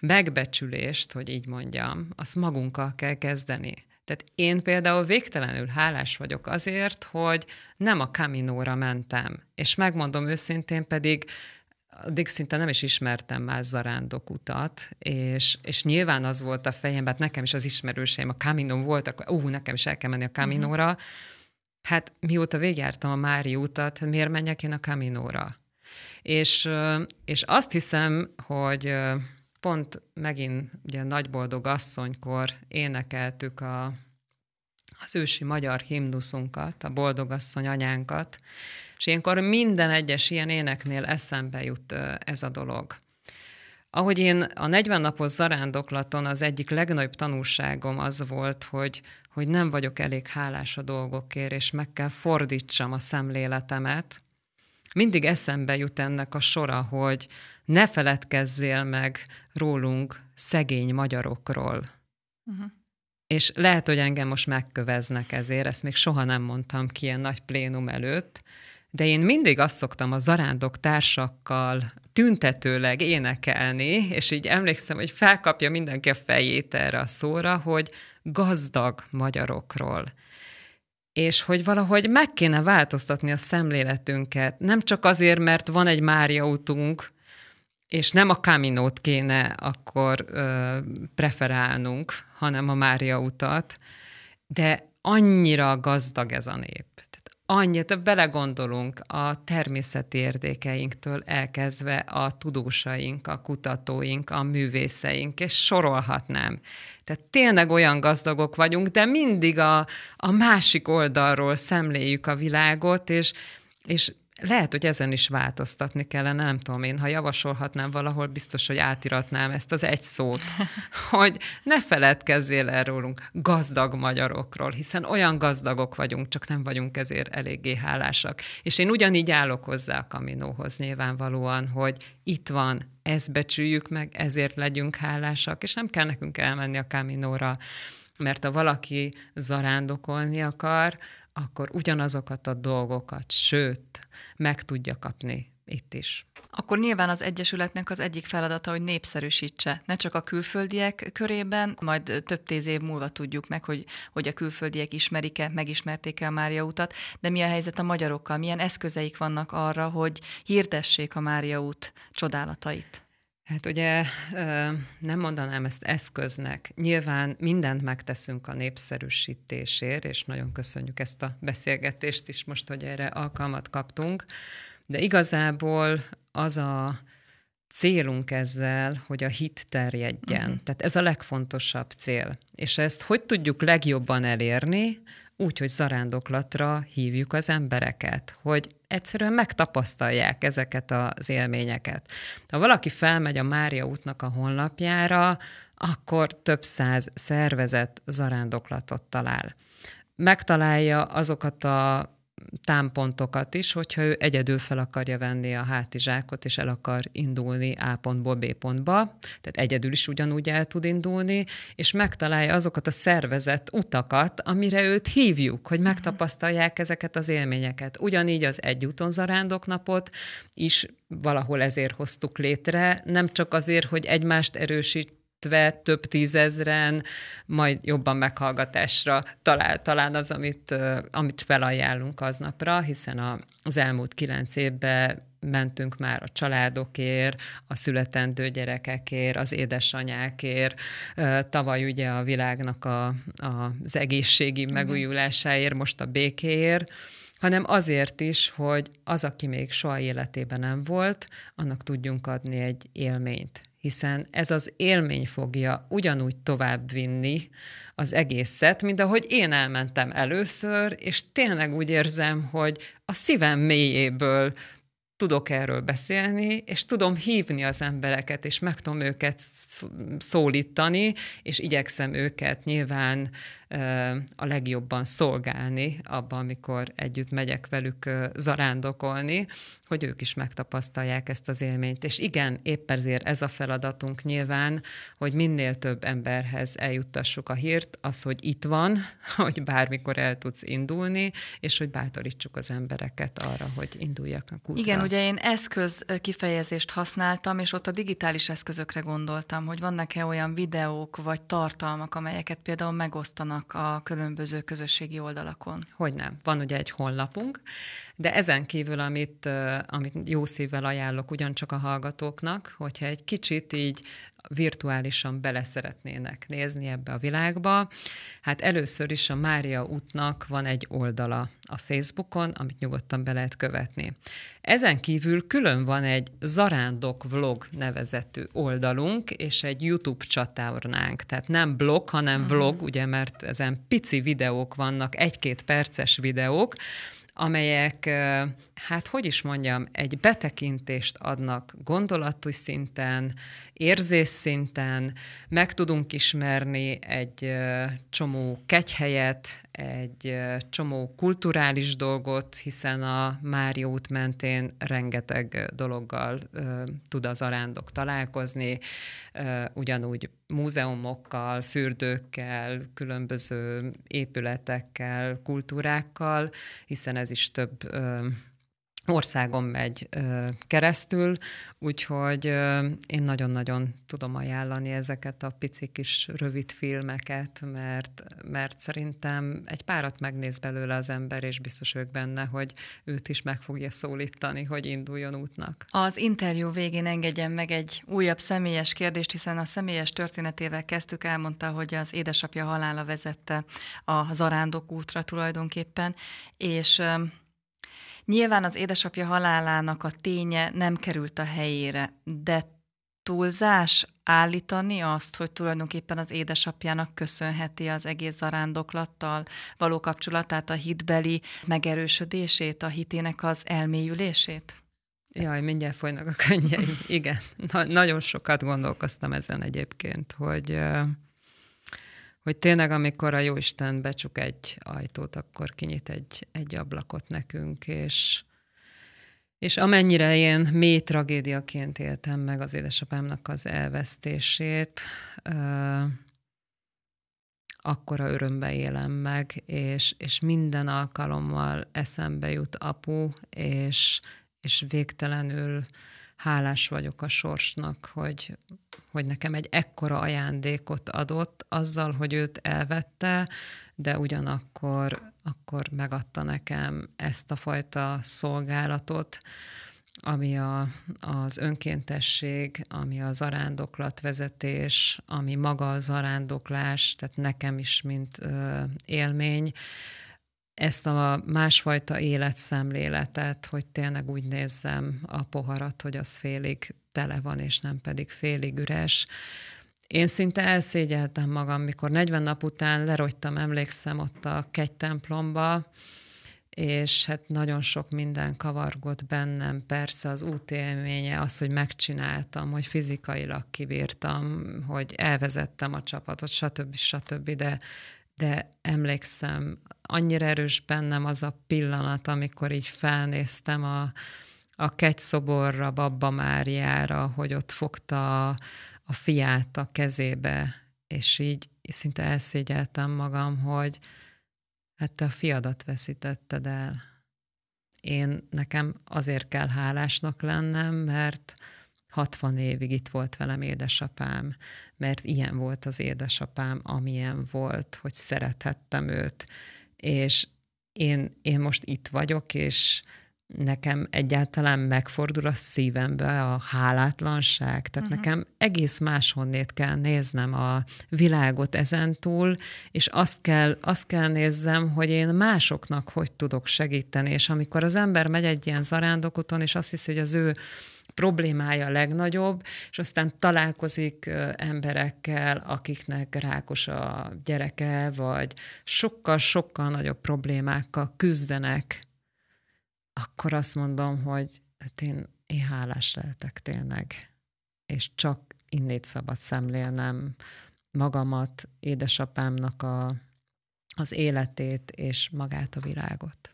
megbecsülést, hogy így mondjam, azt magunkkal kell kezdeni. Tehát én például végtelenül hálás vagyok azért, hogy nem a Caminóra mentem, és megmondom őszintén pedig, addig szinte nem is ismertem más zarándokutat, és nyilván az volt a fejemben, hát nekem is az ismerőseim a Caminon voltak, nekem is el kell menni a Caminóra. Hát mióta végigjártam a Mária útat, miért menjek én a Caminóra? És azt hiszem, hogy pont megint ugye Nagyboldog asszonykor énekeltük az ősi magyar himnuszunkat, a boldogasszony anyánkat, és ilyenkor minden egyes ilyen éneknél eszembe jut ez a dolog. Ahogy én a 40 napos zarándoklaton az egyik legnagyobb tanulságom az volt, hogy nem vagyok elég hálás a dolgokért, és meg kell fordítsam a szemléletemet. Mindig eszembe jut ennek a sora, hogy ne feledkezzél meg rólunk, szegény magyarokról. És lehet, hogy engem most megköveznek ezért, ezt még soha nem mondtam ki ilyen nagy plénum előtt, de én mindig azt szoktam a zarándok társakkal tüntetőleg énekelni, és így emlékszem, hogy felkapja mindenki a fejét erre a szóra, hogy gazdag magyarokról. És hogy valahogy meg kéne változtatni a szemléletünket, nem csak azért, mert van egy Mária útunk, és nem a Caminót kéne akkor preferálnunk, hanem a Mária utat, de annyira gazdag ez a nép. Annyit belegondolunk a természeti érdékeinktől elkezdve a tudósaink, a kutatóink, a művészeink, és sorolhatnám. Tehát tényleg olyan gazdagok vagyunk, de mindig a másik oldalról szemléljük a világot, és lehet, hogy ezen is változtatni kellene, nem tudom én, ha javasolhatnám valahol, biztos, hogy átiratnám ezt az egy szót, hogy ne feledkezzél el rólunk gazdag magyarokról, hiszen olyan gazdagok vagyunk, csak nem vagyunk ezért eléggé hálásak. És én ugyanígy állok hozzá a Caminóhoz nyilvánvalóan, hogy itt van, ezt becsüljük meg, ezért legyünk hálásak, és nem kell nekünk elmenni a Caminóra, mert ha valaki zarándokolni akar, akkor ugyanazokat a dolgokat, sőt, meg tudja kapni itt is. Akkor nyilván az Egyesületnek az egyik feladata, hogy népszerűsítse. Ne csak a külföldiek körében, majd több tíz év múlva tudjuk meg, hogy a külföldiek ismerik-e, megismerték-e a Mária utat, de mi a helyzet a magyarokkal? Milyen eszközeik vannak arra, hogy hirdessék a Mária út csodálatait? Hát ugye nem mondanám ezt eszköznek. Nyilván mindent megteszünk a népszerűsítésért, és nagyon köszönjük ezt a beszélgetést is most, hogy erre alkalmat kaptunk. De igazából az a célunk ezzel, hogy a hit terjedjen. Tehát ez a legfontosabb cél. És ezt hogy tudjuk legjobban elérni? Úgy, hogy zarándoklatra hívjuk az embereket, hogy egyszerűen megtapasztalják ezeket az élményeket. Ha valaki felmegy a Mária útnak a honlapjára, akkor több száz szervezet zarándoklatot talál. Megtalálja azokat a támpontokat is, hogyha ő egyedül fel akarja venni a hátizsákot, és el akar indulni A pontból B pontba, tehát egyedül is ugyanúgy el tud indulni, és megtalálja azokat a szervezett utakat, amire őt hívjuk, hogy megtapasztalják ezeket az élményeket. Ugyanígy az Egyúton zarándoknapot is valahol ezért hoztuk létre, nem csak azért, hogy egymást erősítsük, több tízezren, majd jobban meghallgatásra talán az, amit felajánlunk aznapra, hiszen az elmúlt 9 évben mentünk már a családokért, a születendő gyerekekért, az édesanyákért, tavaly ugye a világnak az egészségi megújulásáért, most a békéért, hanem azért is, hogy az, aki még soha életében nem volt, annak tudjunk adni egy élményt. hiszen ez az élmény fogja ugyanúgy továbbvinni az egészet, mint ahogy én elmentem először, és tényleg úgy érzem, hogy a szívem mélyéből tudok erről beszélni, és tudom hívni az embereket, és meg tudom őket szólítani, és igyekszem őket nyilván a legjobban szolgálni abban, amikor együtt megyek velük zarándokolni, hogy ők is megtapasztalják ezt az élményt. És igen, épp ezért ez a feladatunk nyilván, hogy minél több emberhez eljuttassuk a hírt, az, hogy itt van, hogy bármikor el tudsz indulni, és hogy bátorítsuk az embereket arra, hogy induljak a kútra. Igen, ugye én eszköz kifejezést használtam, és ott a digitális eszközökre gondoltam, hogy vannak-e olyan videók vagy tartalmak, amelyeket például megosztanak a különböző közösségi oldalakon. Hogynem. Van ugye egy honlapunk, de ezen kívül, amit jó szívvel ajánlok ugyancsak a hallgatóknak, hogyha egy kicsit így virtuálisan bele szeretnének nézni ebbe a világba. Hát először is a Mária útnak van egy oldala a Facebookon, amit nyugodtan be lehet követni. Ezen kívül külön van egy Zarándok Vlog nevezetű oldalunk, és egy YouTube csatornánk. Tehát nem blog, hanem vlog, ugye, mert ezen pici videók vannak, 1-2 perces videók, amelyek, hát hogy is mondjam, egy betekintést adnak gondolati szinten, érzés szinten, meg tudunk ismerni egy csomó kegyhelyet, egy csomó kulturális dolgot, hiszen a Mária út mentén rengeteg dologgal tud az zarándok találkozni, ugyanúgy múzeumokkal, fürdőkkel, különböző épületekkel, kultúrákkal, hiszen ez is több országon megy keresztül, úgyhogy én nagyon-nagyon tudom ajánlani ezeket a pici kis rövid filmeket, mert szerintem egy párat megnéz belőle az ember, és biztos vagyok benne, hogy őt is meg fogja szólítani, hogy induljon útnak. Az interjú végén engedjen meg egy újabb személyes kérdést, hiszen a személyes történetével kezdtük, elmondta, hogy az édesapja halála vezette a zarándok útra tulajdonképpen, és nyilván az édesapja halálának a ténye nem került a helyére, de túlzás állítani azt, hogy tulajdonképpen az édesapjának köszönheti az egész zarándoklattal való kapcsolatát, a hitbeli megerősödését, a hitének az elmélyülését? Jaj, mindjárt folynak a könnyeim. Igen, nagyon sokat gondolkoztam ezen egyébként, hogy tényleg, amikor a Jóisten becsuk egy ajtót, akkor kinyit egy ablakot nekünk, és amennyire ilyen mély tragédiaként éltem meg az édesapámnak az elvesztését, akkora örömbe élem meg, és minden alkalommal eszembe jut apu, és végtelenül hálás vagyok a sorsnak, hogy nekem egy ekkora ajándékot adott azzal, hogy őt elvette, de ugyanakkor megadta nekem ezt a fajta szolgálatot, ami az önkéntesség, ami a zarándoklatvezetés, ami maga a zarándoklás, tehát nekem is, mint élmény, ezt a másfajta életszemléletet, hogy tényleg úgy nézzem a poharat, hogy az félig tele van, és nem pedig félig üres. Én szinte elszégyeltem magam, mikor 40 nap után lerogytam, emlékszem, ott a kegytemplomba, és hát nagyon sok minden kavargott bennem. Persze az útélménye az, hogy megcsináltam, hogy fizikailag kibírtam, hogy elvezettem a csapatot, stb. De emlékszem, annyira erős bennem az a pillanat, amikor így felnéztem a kegyszoborra, Babba Máriára, hogy ott fogta a fiát a kezébe, és így szinte elszégyeltem magam, hogy hát te a fiadat veszítetted el. Nekem azért kell hálásnak lennem, mert 60 évig itt volt velem édesapám, mert ilyen volt az édesapám, amilyen volt, hogy szerethettem őt. És én most itt vagyok, és nekem egyáltalán megfordul a szívembe a hálátlanság. Tehát nekem egész máshonnét kell néznem a világot ezentúl, és azt kell nézzem, hogy én másoknak hogy tudok segíteni. És amikor az ember megy egy ilyen zarándokuton, és azt hiszi, hogy az ő problémája a legnagyobb, és aztán találkozik emberekkel, akiknek rákos a gyereke, vagy sokkal-sokkal nagyobb problémákkal küzdenek, akkor azt mondom, hogy hát én hálás lehetek tényleg. És csak innét szabad szemlélnem magamat, édesapámnak az életét és magát a világot.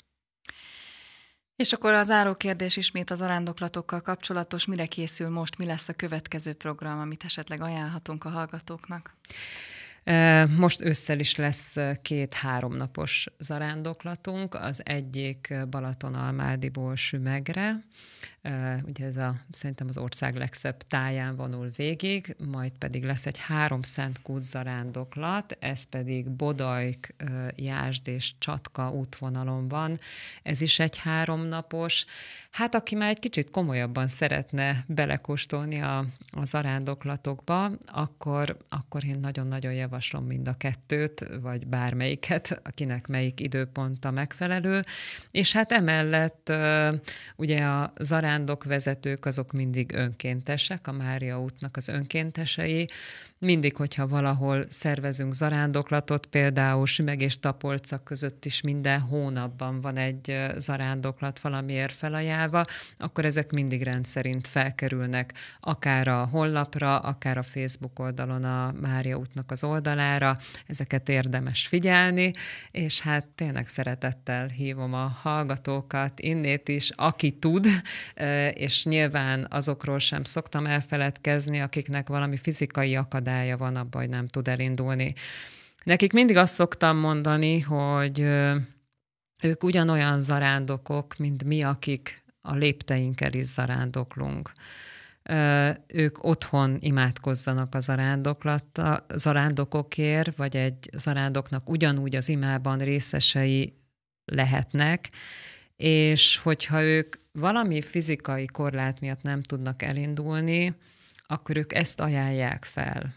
És akkor a záró kérdés ismét az arándoklatokkal kapcsolatos. Mire készül most, mi lesz a következő program, amit esetleg ajánlhatunk a hallgatóknak? Most ősszel is lesz 2-3 napos zarándoklatunk. Az egyik Balaton-Almádiból Sümegre. Ugye ez szerintem az ország legszebb táján vonul végig, majd pedig lesz egy 3 Szent Kút zarándoklat, ez pedig Bodajk, Jásd és Csatka útvonalon van. Ez is egy 3 napos. Hát aki már egy kicsit komolyabban szeretne belekóstolni a zarándoklatokba, akkor én nagyon-nagyon javaslom mind a 2-t, vagy bármelyiket, akinek melyik időpont a megfelelő. És hát emellett ugye a zarándokvezetők azok mindig önkéntesek, a Mária útnak az önkéntesei. Mindig, hogyha valahol szervezünk zarándoklatot, például Sümeg és Tapolca között is minden hónapban van egy zarándoklat valamiért felajánlva, akkor ezek mindig rendszerint felkerülnek akár a honlapra, akár a Facebook oldalon a Mária útnak az oldalára. Ezeket érdemes figyelni, és hát tényleg szeretettel hívom a hallgatókat innét is, aki tud, és nyilván azokról sem szoktam elfeledkezni, akiknek valami fizikai akadálya van abban, hogy nem tud elindulni. Nekik mindig azt szoktam mondani, hogy ők ugyanolyan zarándokok, mint mi, akik a lépteinkkel is zarándoklunk. Ők otthon imádkozzanak a zarándokokért, vagy egy zarándoknak ugyanúgy az imában részesei lehetnek, és hogyha ők valami fizikai korlát miatt nem tudnak elindulni, akkor ők ezt ajánlják fel.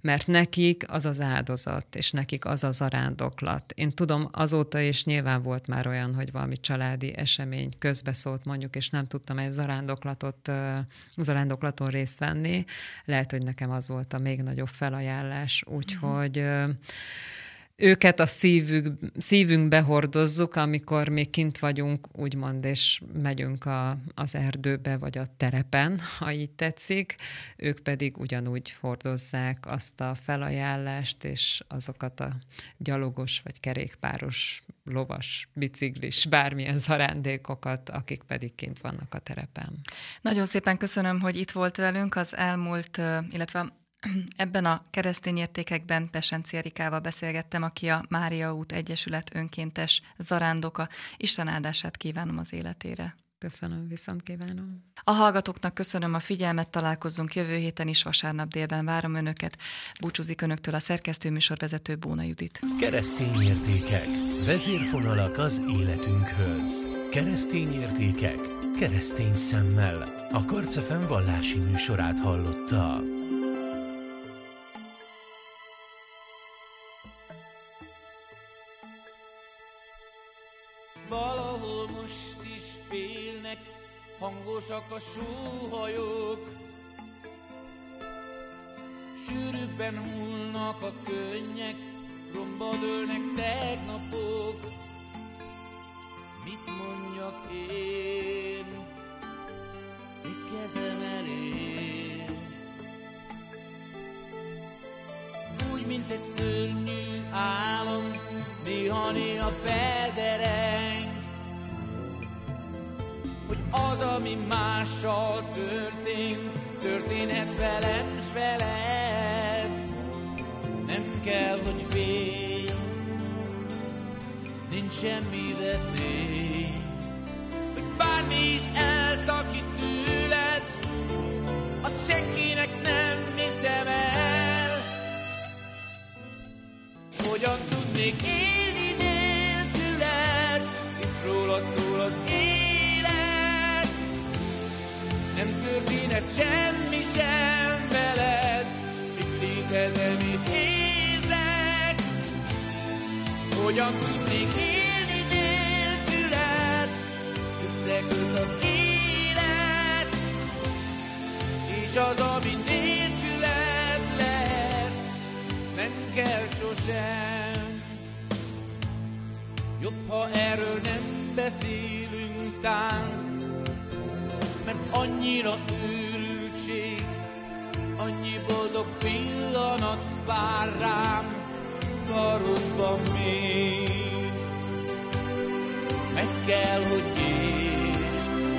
Mert nekik az az áldozat, és nekik az a zarándoklat. Én tudom, azóta is nyilván volt már olyan, hogy valami családi esemény közbeszólt mondjuk, és nem tudtam egy zarándoklaton részt venni. Lehet, hogy nekem az volt a még nagyobb felajánlás, úgyhogy... Őket a szívünkbe hordozzuk, amikor még kint vagyunk, úgymond, és megyünk az erdőbe, vagy a terepen, ha így tetszik. Ők pedig ugyanúgy hordozzák azt a felajánlást, és azokat a gyalogos, vagy kerékpáros, lovas, biciklis, bármilyen zarándékokat, akik pedig kint vannak a terepen. Nagyon szépen köszönöm, hogy itt volt velünk az elmúlt, illetve ebben a Keresztény Értékekben Besencziné Erikával beszélgettem, aki a Mária út Egyesület önkéntes zarándoka. Isten áldását kívánom az életére. Köszönöm, viszont kívánom. A hallgatóknak köszönöm a figyelmet, találkozzunk jövő héten is, vasárnap délben várom önöket. Búcsúzik önöktől a szerkesztő műsorvezető Bóna Judit. Keresztény értékek, vezérfonalak az életünkhöz. Keresztény értékek, keresztény szemmel. A Karc FM vallási műsorát hallotta. Valahol most is félnek, hangosak a sóhajók. Sűrűbben hullnak a könnyek, romba dőlnek tegnapok. Mit mondjak én, mi kezem elé? Úgy, mint egy szörnyű álom, néha-néha feldereng. Az, ami mással történt, történhet velem s veled. Nem kell, hogy félj, nincs semmi veszély. Hogy bármi is elszakít tőled, azt senkinek nem hiszem el. Hogyan tudnék élni nélküled, és rólad szól az élet. Nem történhet semmi sem veled, itt létezem, itt érzek. Hogyan tudnék élni nélküled, összeköt az élet. és az, ami nélküled lehet, nem kell sosem. Jobb, ha erről nem beszélünk tán, mert annyira őrültség, annyi boldog pillanat vár rám, karodban még. Meg kell, hogy értsd,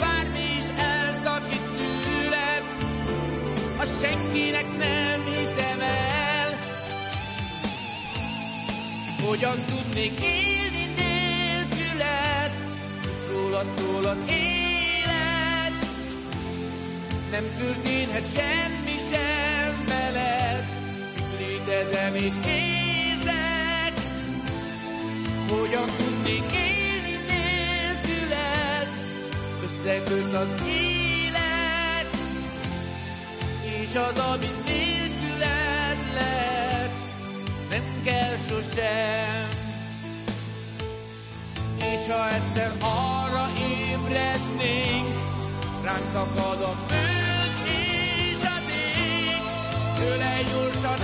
bármi is elszakít tőled, ha senkinek nem hiszem el. Hogyan tudnék élni nélküled, rólad szól az élet, nem történhet semmi sem veled, létezem és érzek. Hogyan tudnék élni nélküled, összeköt az élet, és az, ami nélküled lett, nem kell sosem. És ha egyszer arra ébrednénk, ránk szakad a föld és az ég, tőle gyorsan